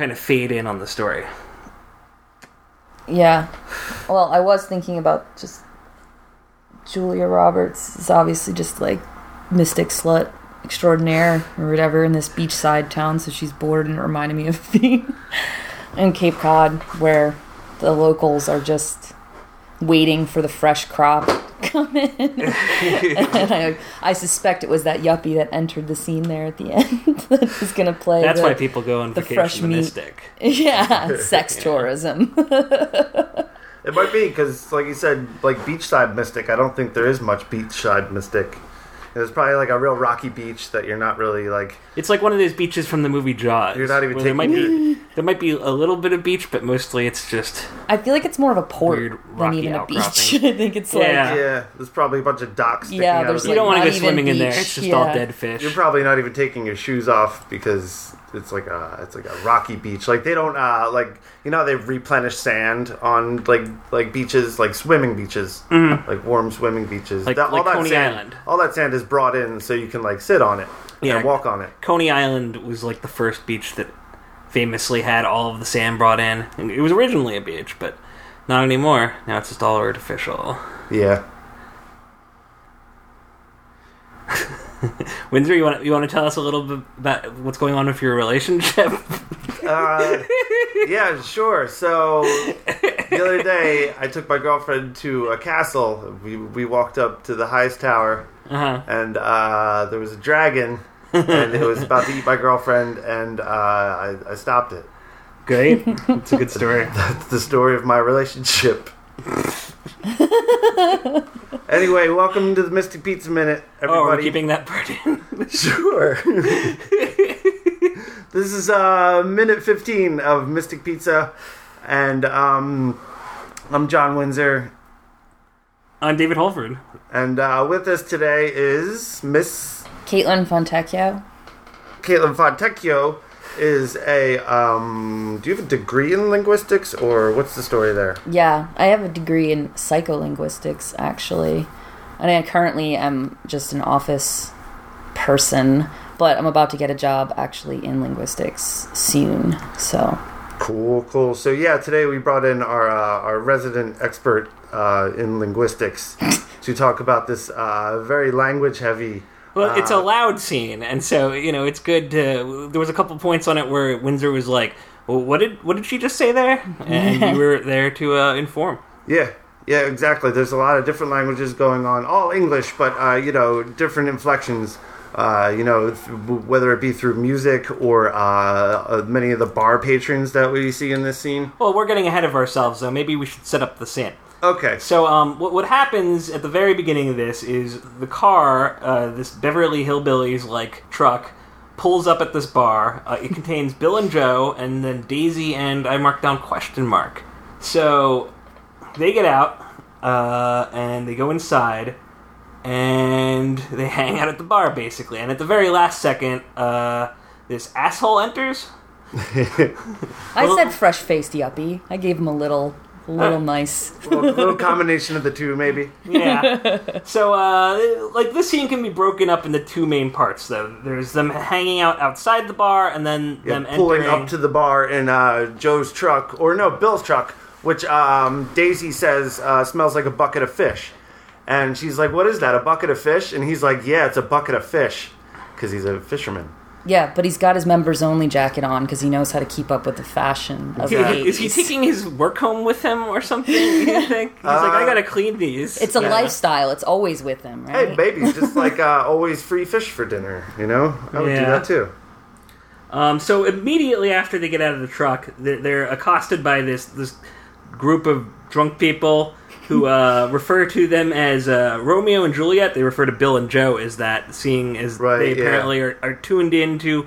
Kind of fade in on the story. Yeah. Well, I was thinking about just Julia Roberts is obviously just like mystic slut extraordinaire or whatever in this beachside town, so she's bored, and it reminded me of being in Cape Cod where the locals are just waiting for the fresh crop to come in. And I suspect it was that yuppie that entered the scene there at the end that is going to play. That's why people go on vacation to Mystic. Yeah, sex tourism. It might be because, like you said, like beachside Mystic, I don't think there is much beachside Mystic. It's probably like a real rocky beach that you're not really like. It's like one of those beaches from the movie Jaws. You're not even taking. There might be a little bit of beach, but mostly it's just. I feel like it's more of a port than even a beach. I think it's like yeah. There's probably a bunch of docks sticking out. There's you don't want to go swimming in there. It's just all dead fish. You're probably not even taking your shoes off because it's like a rocky beach. Like they don't like they replenish sand on like beaches, like swimming beaches, like warm swimming beaches. Like Coney Island. All that sand is brought in so you can like sit on it and walk on it. Coney Island was like the first beach that famously had all of the sand brought in. And it was originally a beach, but not anymore. Now it's just all artificial. Yeah. Windsor, you want to tell us a little bit about what's going on with your relationship? Yeah, sure. So the other day, I took my girlfriend to a castle. We walked up to the highest tower, and there was a dragon, and it was about to eat my girlfriend, and I stopped it. Great. It's a good story. That's the story of my relationship. Anyway, welcome to the Mystic Pizza Minute, everybody. Oh, we're keeping that part in. Sure. This is minute 15 of Mystic Pizza, and I'm John Windsor. I'm David Holford. And with us today is Miss... Caitlin Fontecchio. Caitlin Fontecchio is a... do you have a degree in linguistics, or what's the story there? Yeah, I have a degree in psycholinguistics, actually. And I currently am just an office person, but I'm about to get a job, actually, in linguistics soon, so... Cool. So, yeah, today we brought in our resident expert in linguistics to talk about this very language-heavy... Well, it's a loud scene, and so, it's good to... There was a couple points on it where Windsor was like, well, what did she just say there? And you were there to inform. Yeah, exactly. There's a lot of different languages going on, all English, but, different inflections, whether it be through music or many of the bar patrons that we see in this scene. Well, we're getting ahead of ourselves, though. Maybe we should set up the scene. Okay. So what happens at the very beginning of this is the car, this Beverly Hillbillies like truck, pulls up at this bar. It contains Bill and Joe, and then Daisy and I marked down ? So they get out and they go inside and they hang out at the bar basically. And at the very last second, this asshole enters. I said fresh-faced yuppie. I gave him a little nice. A little combination of the two, maybe. Yeah. So, this scene can be broken up into two main parts, though. There's them hanging out outside the bar, and then them pulling entering. Up to the bar in Joe's truck, or no, Bill's truck, which Daisy says smells like a bucket of fish. And she's like, what is that, a bucket of fish? And he's like, yeah, it's a bucket of fish, because he's a fisherman. Yeah, but he's got his members-only jacket on because he knows how to keep up with the fashion of the 80s. Is he taking his work home with him or something, you think? He's like, I gotta clean these. It's a lifestyle. It's always with him, right? Hey, baby, just like always free fish for dinner, you know? I would do that, too. So immediately after they get out of the truck, they're accosted by this group of drunk people who refer to them as Romeo and Juliet. They refer to Bill and Joe as that, seeing as they apparently are tuned into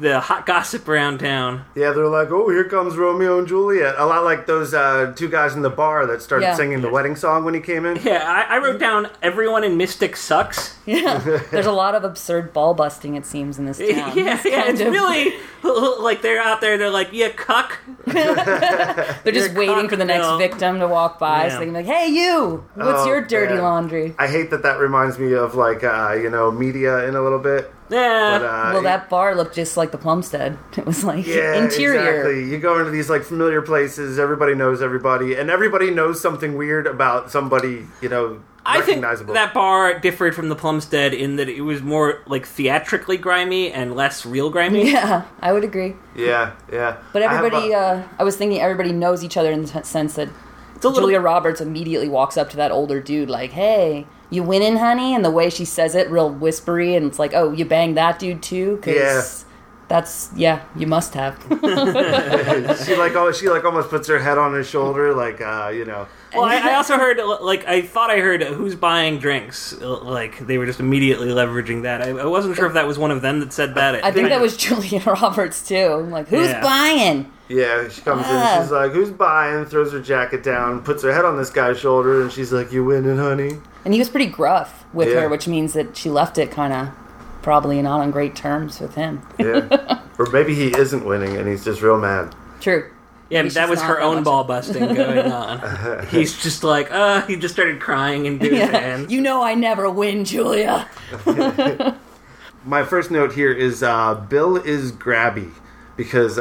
the hot gossip around town. Yeah, they're like, oh, here comes Romeo and Juliet. A lot like those two guys in the bar that started singing the wedding song when he came in. Yeah, I wrote down everyone in Mystic sucks. Yeah, there's a lot of absurd ball busting, it seems, in this town. It's really like they're out there, they're like, yeah, cuck. They're just waiting for the next victim to walk by, so they can be like, hey, you, what's your dirty laundry? I hate that reminds me of, like, media in a little bit. Yeah. But, that bar looked just like the Plumstead. It was like interior. Exactly. You go into these like familiar places. Everybody knows everybody, and everybody knows something weird about somebody. You know, recognizable. I think that bar differed from the Plumstead in that it was more like theatrically grimy and less real grimy. Yeah, I would agree. Yeah, yeah. But everybody, I was thinking, everybody knows each other in the sense that Julia Roberts immediately walks up to that older dude like, hey. You winning, honey? And the way she says it, real whispery, and it's like, oh, you banged that dude too? Because you must have. She almost puts her head on his shoulder, like, Well, I also heard, like, I thought I heard who's buying drinks. Like, they were just immediately leveraging that. I wasn't sure if that was one of them that said that. I think that was Julia Roberts, too. Like, who's buying? Yeah, she comes in, she's like, who's buying? Throws her jacket down, puts her head on this guy's shoulder, and she's like, you winning, honey? And he was pretty gruff with her, which means that she left it kind of probably not on great terms with him. Yeah. Or maybe he isn't winning and he's just real mad. True. Yeah, but that was her own ball busting going on. He's just like, he just started crying and doing his hands. You know I never win, Julia. My first note here is Bill is grabby. Because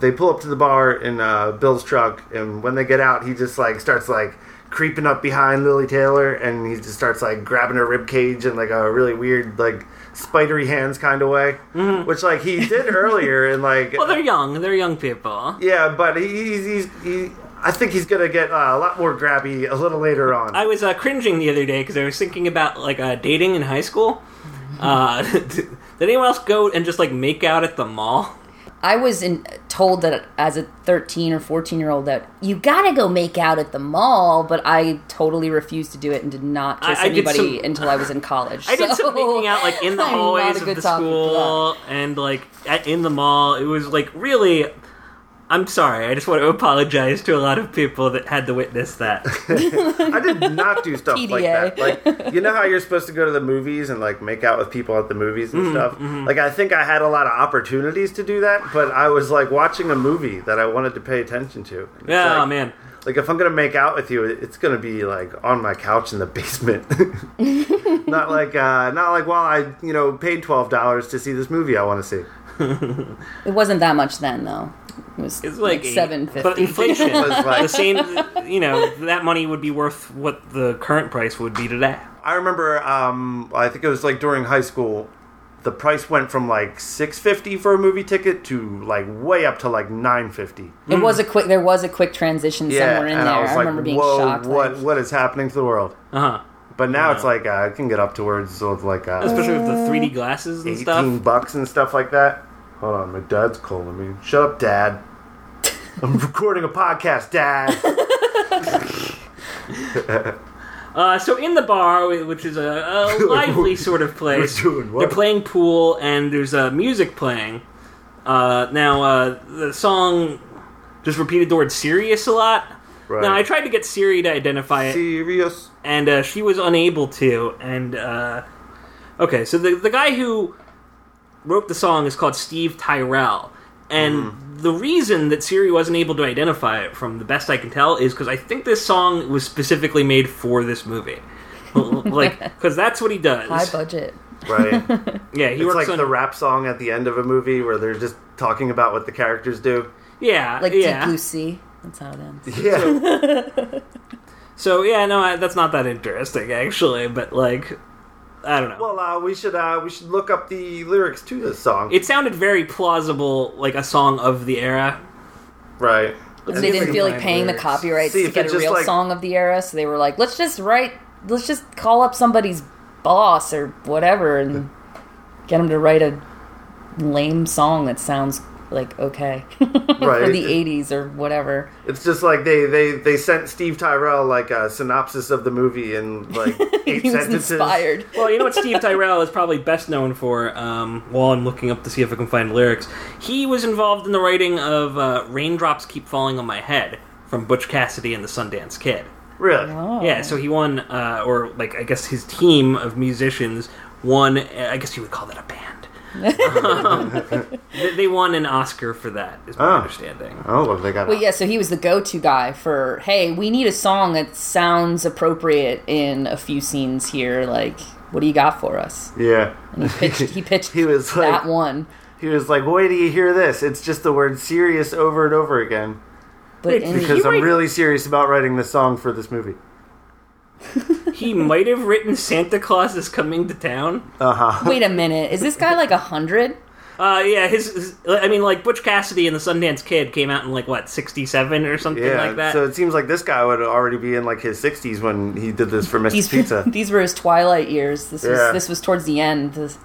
they pull up to the bar in Bill's truck, and when they get out, he just like starts like creeping up behind Lily Taylor, and he just starts like grabbing her ribcage in like a really weird like spidery hands kind of way, which like he did earlier. And like, well, they're young people. Yeah, but I think he's gonna get a lot more grabby a little later on. I was cringing the other day because I was thinking about like dating in high school. Did anyone else go and just like make out at the mall? I was told that as a 13 or 14-year-old that you gotta go make out at the mall, but I totally refused to do it and did not kiss anybody until I was in college. I did some making out like in the hallways of the school and like in the mall. It was like really. I'm sorry. I just want to apologize to a lot of people that had to witness that. I did not do stuff like that. Like, you know how you're supposed to go to the movies and like make out with people at the movies and stuff? Mm-hmm. Like, I think I had a lot of opportunities to do that, but I was like watching a movie that I wanted to pay attention to. Yeah, like, oh, man. Like, if I'm going to make out with you, it's going to be like on my couch in the basement. Not like while I, paid $12 to see this movie I want to see. It wasn't that much then, though. It's like $7.50. But inflation was like the same, that money would be worth what the current price would be today. I remember, I think it was like during high school, the price went from like $6.50 for a movie ticket to like way up to like $9.50. There was a quick transition somewhere in there. I remember being shocked. What is happening to the world? Uh-huh. But now it's like, I can get up towards sort of like... especially with the 3D glasses and stuff. $18 and stuff like that. Hold on, my dad's calling me. Shut up, Dad. I'm recording a podcast, Dad. So in the bar, which is a lively sort of place, they're playing pool and there's music playing. The song just repeated the word serious a lot. Right. Now, I tried to get Siri to identify it. Serious. And she was unable to. And, okay, so the guy who... wrote the song is called Steve Tyrell, and the reason that Siri wasn't able to identify it, from the best I can tell, is because I think this song was specifically made for this movie, like, because that's what he does. High budget, right? Yeah, he works like the rap song at the end of a movie where they're just talking about what the characters do. Yeah, like Deep Blue Sea. That's how it ends. Yeah. So, yeah, no, that's not that interesting, actually, but, like, I don't know. Well, we should look up the lyrics to this song. It sounded very plausible, like a song of the era. Right. And they didn't feel like paying lyrics. The copyrights to get a real song of the era, so they were like, let's just call up somebody's boss or whatever and get him to write a lame song that sounds like okay right. for the 80s or whatever. It's just like they sent Steve Tyrell like a synopsis of the movie in like 8 sentences. Inspired. Well, you know what Steve Tyrell is probably best known for while I'm looking up to see if I can find lyrics. He was involved in the writing of Raindrops Keep Falling on My Head from Butch Cassidy and the Sundance Kid. Really? Oh. Yeah, so he won I guess his team of musicians won, I guess you would call that a band. They won an Oscar for that, is my understanding. Oh, well, they got. Well, yeah. So he was the go-to guy for. Hey, we need a song that sounds appropriate in a few scenes here. Like, what do you got for us? Yeah. And he pitched. He was like, that one. He was like, "Wait till you hear this. It's just the word serious over and over again." But because I'm really serious about writing this song for this movie. He might have written Santa Claus Is Coming to Town. Uh-huh. Wait a minute. Is this guy like 100? Yeah, like Butch Cassidy and the Sundance Kid came out in like, what, 67 or something like that? So it seems like this guy would already be in like his 60s when he did this for Mrs. Pizza. These were his twilight years. This was towards the end. This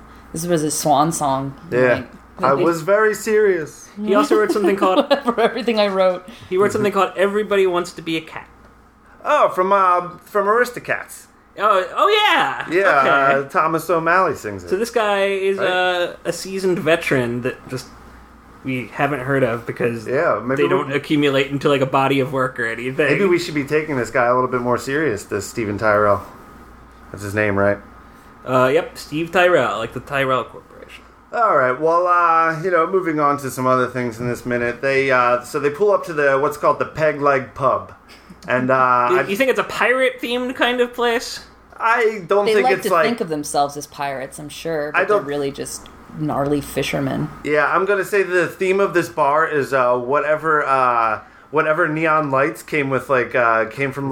was his swan song. Yeah. Like, I was very serious. He also wrote something called... For everything I wrote. He wrote something called Everybody Wants to Be a Cat. Oh, from Aristocats. Oh yeah. Yeah, okay. Thomas O'Malley sings it. So this guy is a seasoned veteran that just we haven't heard of because they don't accumulate into like a body of work or anything. Maybe we should be taking this guy a little bit more serious, this Steven Tyrell. That's his name, right? Yep, Steve Tyrell, like the Tyrell Corporation. All right. Well, moving on to some other things in this minute. They so they pull up to the what's called the Peg Leg Pub. And you think it's a pirate-themed kind of place? I don't think it's like... They like to think of themselves as pirates, I'm sure, but they're really just gnarly fishermen. Yeah, I'm going to say the theme of this bar is whatever neon lights came from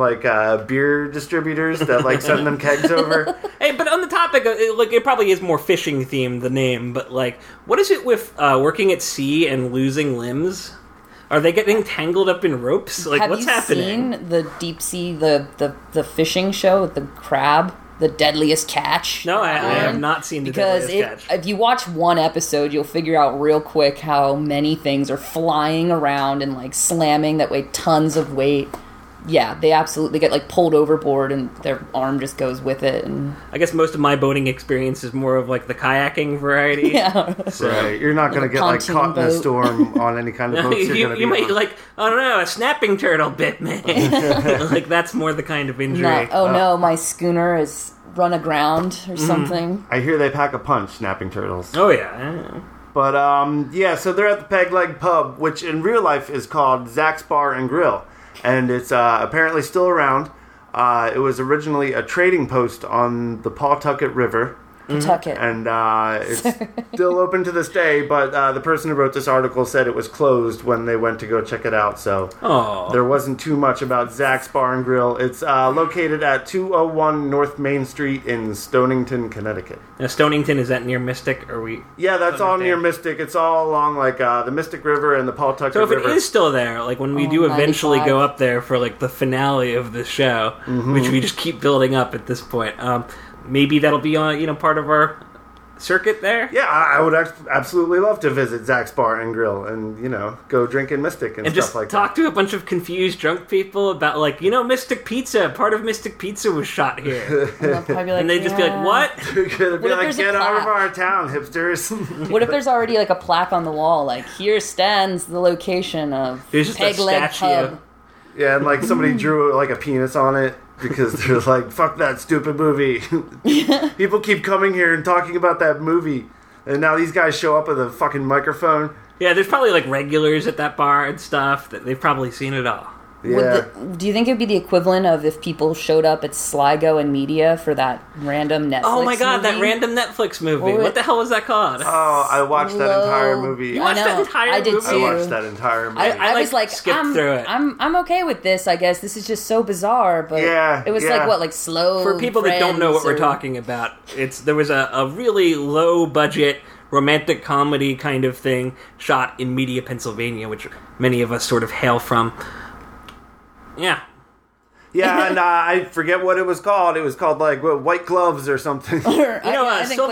beer distributors that like send them kegs over. Hey, but on the topic, it probably is more fishing themed, the name, but like, what is it with working at sea and losing limbs? Are they getting tangled up in ropes? Like, what's happening? Have you seen the deep sea, the fishing show with the crab, The Deadliest Catch? No, I have not seen The Deadliest Catch. Because if you watch one episode, you'll figure out real quick how many things are flying around and, like, slamming that weigh tons of weight. Yeah, they absolutely get, like, pulled overboard and their arm just goes with it. And I guess most of my boating experience is more of, like, the kayaking variety. Yeah. So right. You're not going to get, like, caught in a storm on any kind of boat you're going to be You might, on. Like, oh, no, a snapping turtle bit me. Like, that's more the kind of injury. My schooner is run aground or something. I hear they pack a punch, snapping turtles. Oh, yeah. But, so they're at the Peg Leg Pub, which in real life is called Zach's Bar and Grill. And it's apparently still around. It was originally a trading post on the Pawtucket River. Pawtucket. And it's still open to this day, but the person who wrote this article said it was closed when they went to go check it out. So there wasn't too much about Zach's Bar and Grill. It's located at 201 North Main Street in Stonington, Connecticut. Now, Stonington, is that near Mystic? Yeah, that's all near Mystic. It's all along like the Mystic River and the Pawtucket River. So if it is still there, like when we do eventually go up there for like the finale of the show, which we just keep building up at this point, maybe that'll be on, part of our circuit there. Yeah, I would absolutely love to visit Zach's Bar and Grill and, go drink in Mystic and stuff like that. And just talk to a bunch of confused drunk people about, like, Mystic Pizza, part of Mystic Pizza was shot here. And they'd just be like, what? They'd be like, get out of our town, hipsters. What if there's already, like, a plaque on the wall? Like, here stands the location of Peg Leg Pub. Yeah, and, like, somebody drew, like, a penis on it. Because they're like, fuck that stupid movie. People keep coming here and talking about that movie. And now these guys show up with a fucking microphone. Yeah, there's probably like regulars at that bar and stuff. That they've probably seen it all. Yeah. Do you think it would be the equivalent of if people showed up at Sligo and Media for that random Netflix movie? Oh my god, that random Netflix movie. What the hell was that called? Oh, I watched that entire movie. You watched that entire movie? I did too. I watched that entire movie. I was like, skipped through it. I'm okay with this, I guess. This is just so bizarre, but it was like slow. For people that don't know what we're talking about, there was a really low budget romantic comedy kind of thing shot in Media, Pennsylvania, which many of us sort of hail from. Yeah. Yeah, and I forget what it was called. It was called, like, White Gloves or something. Silver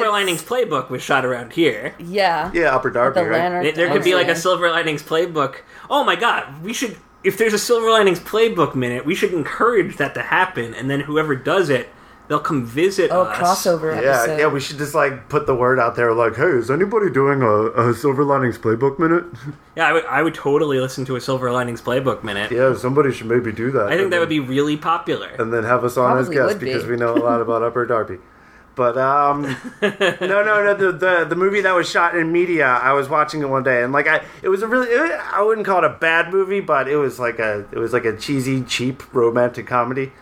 Linings Playbook was shot around here. Yeah. Yeah, Upper Darby, right? There could be, like, a Silver Linings Playbook. Oh, my God. We should... If there's a Silver Linings Playbook minute, we should encourage that to happen, and then whoever does it, they'll come visit us. Oh, crossover episode. Yeah, we should just, like, put the word out there, like, hey, is anybody doing a Silver Linings Playbook minute? Yeah, I would totally listen to a Silver Linings Playbook minute. Yeah, somebody should maybe do that. I think that would be really popular. And then have us on as guests, because we know a lot about Upper Darby. But, the movie that was shot in Media, I was watching it one day, and, like, I wouldn't call it a bad movie, but it was like a cheesy, cheap romantic comedy.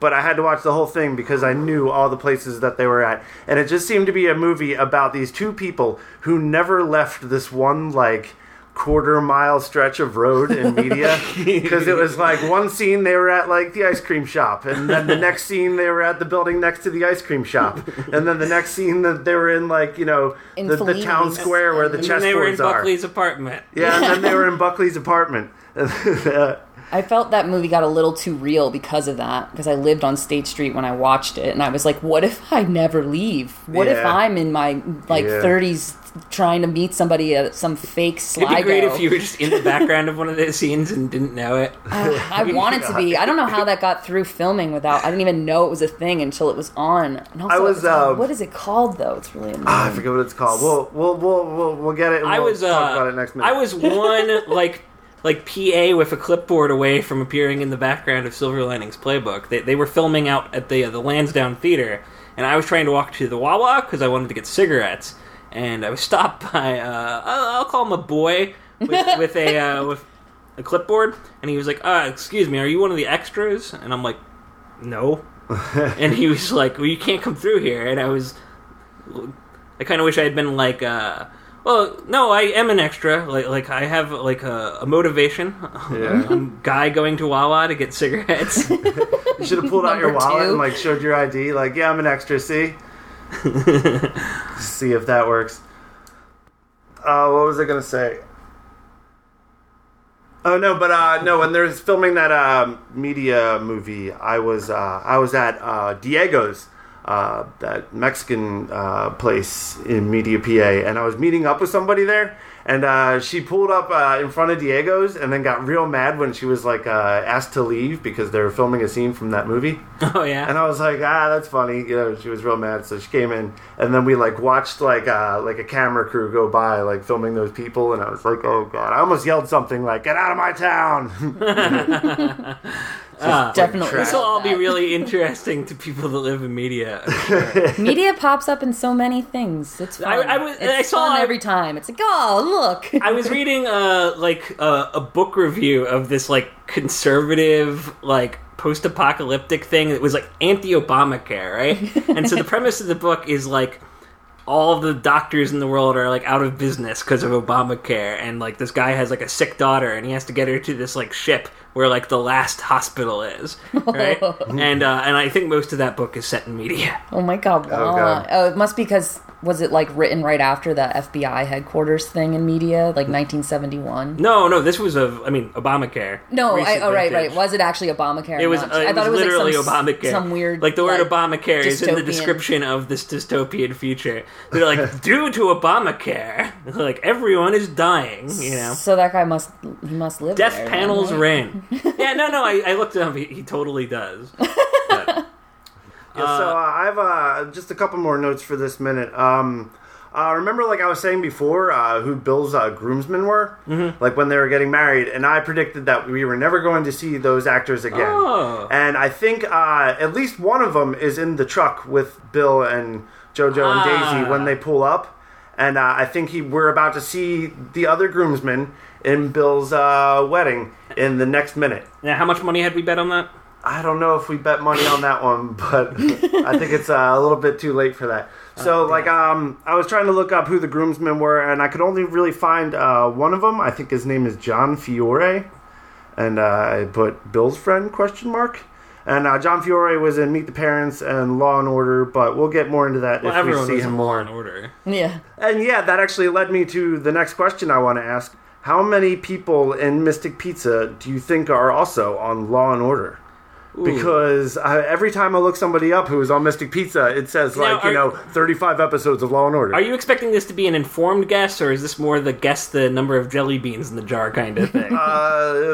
But I had to watch the whole thing because I knew all the places that they were at. And it just seemed to be a movie about these two people who never left this one, like, quarter-mile stretch of road in Media. Because it was, like, one scene they were at, like, the ice cream shop. And then the next scene they were at the building next to the ice cream shop. And then the next scene that they were in, like, you know, the town square where the chessboards are. And then they were in Buckley's apartment. Yeah, and then they were in Buckley's apartment. I felt that movie got a little too real because of that, because I lived on State Street when I watched it, and I was like, what if I never leave? What if I'm in my, like, 30s trying to meet somebody at some fake Sligo? It'd be great if you were just in the background of one of those scenes and didn't know it. I wanted to be. I don't know how that got through filming without... I didn't even know it was a thing until it was on. And also, what is it called, though? It's really annoying. I forget what it's called. We'll get it, and we'll talk about it next minute. I was one, like PA with a clipboard away from appearing in the background of Silver Linings Playbook. They were filming out at the Lansdowne Theater, and I was trying to walk to the Wawa because I wanted to get cigarettes, and I was stopped by I'll call him a boy with a clipboard, and he was like, "Excuse me, are you one of the extras?" And I'm like, "No," and he was like, "Well, you can't come through here," and I kind of wish I had been like. Well, no, I am an extra. Like I have like a motivation. Yeah. I'm a guy going to Wawa to get cigarettes. You should have pulled out your wallet and like showed your ID. Like, yeah, I'm an extra. See, see if that works. What was I gonna say? Oh no, but when they were filming that Media movie, I was at Diego's. That Mexican place in Media, PA, and I was meeting up with somebody there, and she pulled up in front of Diego's and then got real mad when she was like asked to leave because they were filming a scene from that movie. Oh yeah. And I was like, that's funny. You know, she was real mad, so she came in, and then we like watched like a camera crew go by like filming those people, and I was like, oh god, I almost yelled something like, "Get out of my town!" Definitely. This will all be really interesting to people that live in Media. Sure. Media pops up in so many things. It's fun. I saw every time. It's like, oh, look. I was reading a book review of this like conservative like post-apocalyptic thing that was like anti-Obamacare, right? And so the premise of the book is like all the doctors in the world are like out of business because of Obamacare, and like this guy has like a sick daughter, and he has to get her to this like ship where like the last hospital is, right? And I think most of that book is set in Media. Oh my god! Wow. Oh, god. Oh, it must be because was it like written right after the FBI headquarters thing in Media, like 1971? No, this was Obamacare. No, right. Was it actually Obamacare? It was. I thought it was literally like Obamacare. Some weird like the word like, Obamacare is in the description of this dystopian future. They're like, due to Obamacare, like everyone is dying. You know, so that guy must live. Death there, panels ran. Yeah, no, I looked it up. He totally does. But, so I have just a couple more notes for this minute. Remember, like I was saying before, who Bill's groomsmen were? Mm-hmm. Like when they were getting married. And I predicted that we were never going to see those actors again. Oh. And I think at least one of them is in the truck with Bill and JoJo and Daisy when they pull up. And I think we're about to see the other groomsmen in Bill's wedding in the next minute. Now, how much money had we bet on that? I don't know if we bet money on that one, but I think it's a little bit too late for that. So, I was trying to look up who the groomsmen were, and I could only really find one of them. I think his name is John Fiore, and I put Bill's friend, ? And John Fiore was in Meet the Parents and Law and Order, but we'll get more into that if we see him. Law and Order. Yeah. And yeah, that actually led me to the next question I want to ask. How many people in Mystic Pizza do you think are also on Law and Order? Ooh. Because every time I look somebody up who is on Mystic Pizza, it says, 35 episodes of Law and Order. Are you expecting this to be an informed guess, or is this more the guess the number of jelly beans in the jar kind of thing?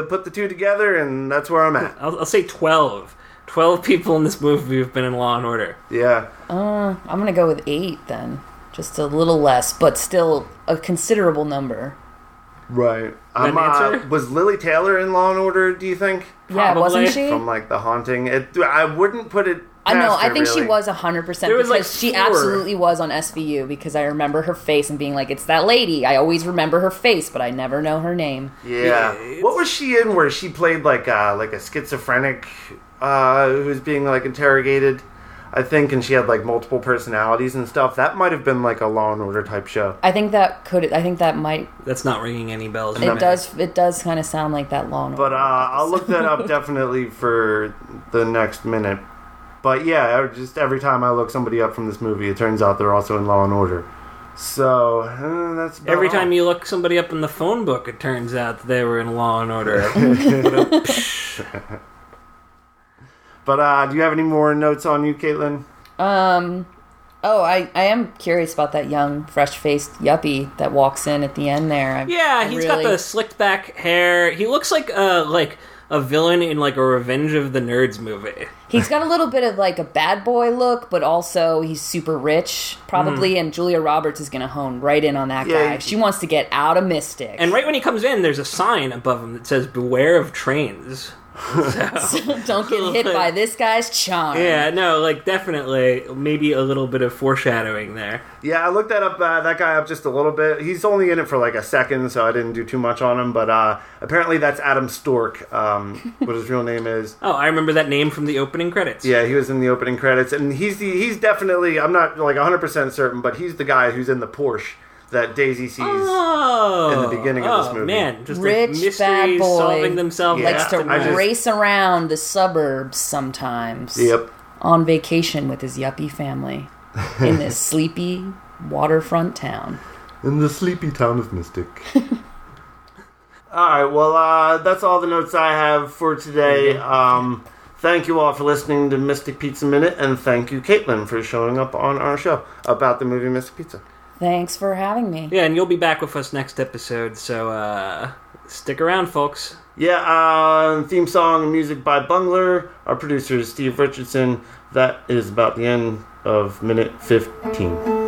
Put the two together, and that's where I'm at. I'll say 12. 12 people in this movie have been in Law and Order. Yeah. I'm going to go with 8, then. Just a little less, but still a considerable number. Right. Was Lily Taylor in Law and Order, do you think? Yeah, wasn't she? From, The Haunting. I wouldn't put it past her, I think really. She was 100%, there was because she absolutely was on SVU, because I remember her face and being like, it's that lady. I always remember her face, but I never know her name. Yeah. What was she in where she played, a schizophrenic who's being, interrogated? I think, and she had, multiple personalities and stuff. That might have been, a Law and Order type show. I think that might... That's not ringing any bells. It does kind of sound like that Law and Order. But I'll look that up definitely for the next minute. But, yeah, just every time I look somebody up from this movie, it turns out they're also in Law and Order. So, that's about every time you look somebody up in the phone book, it turns out that they were in Law and Order. But do you have any more notes on you, Caitlin? I am curious about that young, fresh-faced yuppie that walks in at the end there. He's got the slicked-back hair. He looks like a villain in a Revenge of the Nerds movie. He's got a little bit of a bad boy look, but also he's super rich, probably, and Julia Roberts is going to hone right in on that guy. She wants to get out of Mystic. And right when he comes in, there's a sign above him that says, "Beware of trains." So don't get hit by this guy's charm. Yeah, no, definitely, maybe a little bit of foreshadowing there. Yeah, I looked that guy up just a little bit. He's only in it for a second, so I didn't do too much on him. But apparently, that's Adam Stork, what his real name is. Oh, I remember that name from the opening credits. Yeah, he was in the opening credits, and he's definitely. I'm not 100% certain, but he's the guy who's in the Porsche that Daisy sees in the beginning of this movie. Man, just rich bad boy solving themselves. Yeah. Likes to race around the suburbs sometimes. Yep. On vacation with his yuppie family in this sleepy waterfront town. In the sleepy town of Mystic. All right, well, that's all the notes I have for today. Thank you all for listening to Mystic Pizza Minute, and thank you, Caitlin, for showing up on our show about the movie Mystic Pizza. Thanks for having me. Yeah, and you'll be back with us next episode, so stick around, folks. Yeah, theme song and music by Bungler. Our producer is Steve Richardson. That is about the end of minute 15.